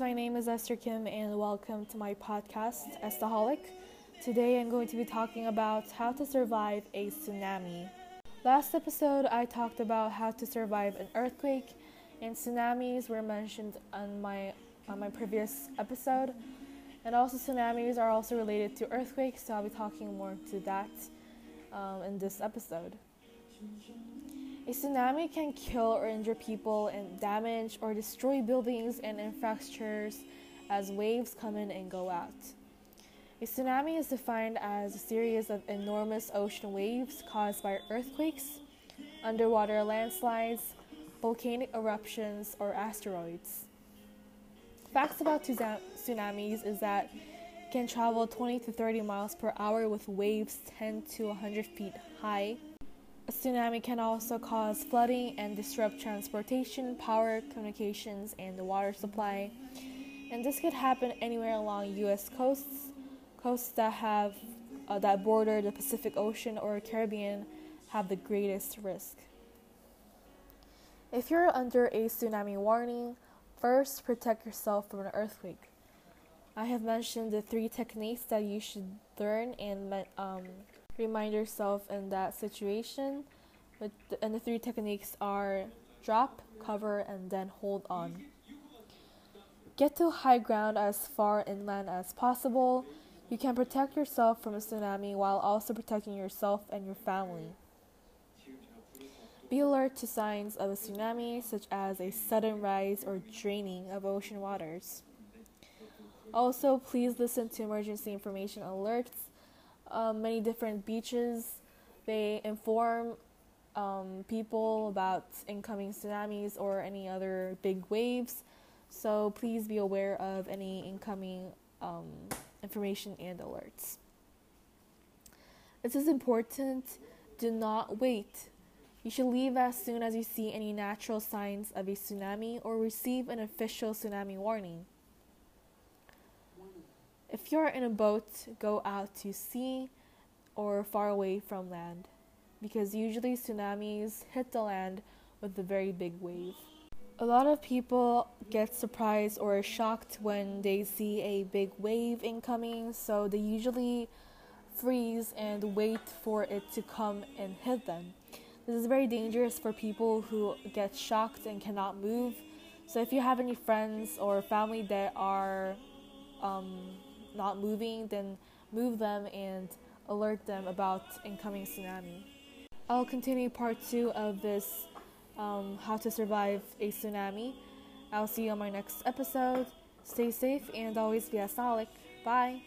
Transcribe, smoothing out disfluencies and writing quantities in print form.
my name is Esther Kim and welcome to my podcast, Estaholic. Today I'm going to be talking about how to survive a tsunami. Last episode I talked about how to survive an earthquake, and tsunamis were mentioned on my previous episode. And also tsunamis are also related to earthquakes, so I'll be talking more to that in this episode. A tsunami can kill or injure people and damage or destroy buildings and infrastructures as waves come in and go out. A tsunami is defined as a series of enormous ocean waves caused by earthquakes, underwater landslides, volcanic eruptions, or asteroids. Facts about tsunamis is that it can travel 20 to 30 miles per hour with waves 10 to 100 feet high. A tsunami can also cause flooding and disrupt transportation, power, communications, and the water supply. And this could happen anywhere along U.S. coasts that have that border the Pacific Ocean or Caribbean have the greatest risk. If you're under a tsunami warning, first protect yourself from an earthquake. I have mentioned the three techniques that you should learn and remind yourself in that situation, and the three techniques are drop, cover, and then hold on. Get to high ground as far inland as possible. You can protect yourself from a tsunami while also protecting yourself and your family. Be alert to signs of a tsunami, such as a sudden rise or draining of ocean waters. Also, please listen to emergency information alerts. Many different beaches, they inform people about incoming tsunamis or any other big waves, so please be aware of any incoming information and alerts. This is important. Do not wait. You should leave as soon as you see any natural signs of a tsunami or receive an official tsunami warning. If you're in a boat, go out to sea or far away from land, because usually tsunamis hit the land with a very big wave. A lot of people get surprised or shocked when they see a big wave incoming, so they usually freeze and wait for it to come and hit them. This is very dangerous for people who get shocked and cannot move. So if you have any friends or family that are not moving, then move them and alert them about incoming tsunami. I'll continue part 2 of this how to survive a tsunami. I'll see you on my next episode. Stay safe and always be Estaholic. Bye.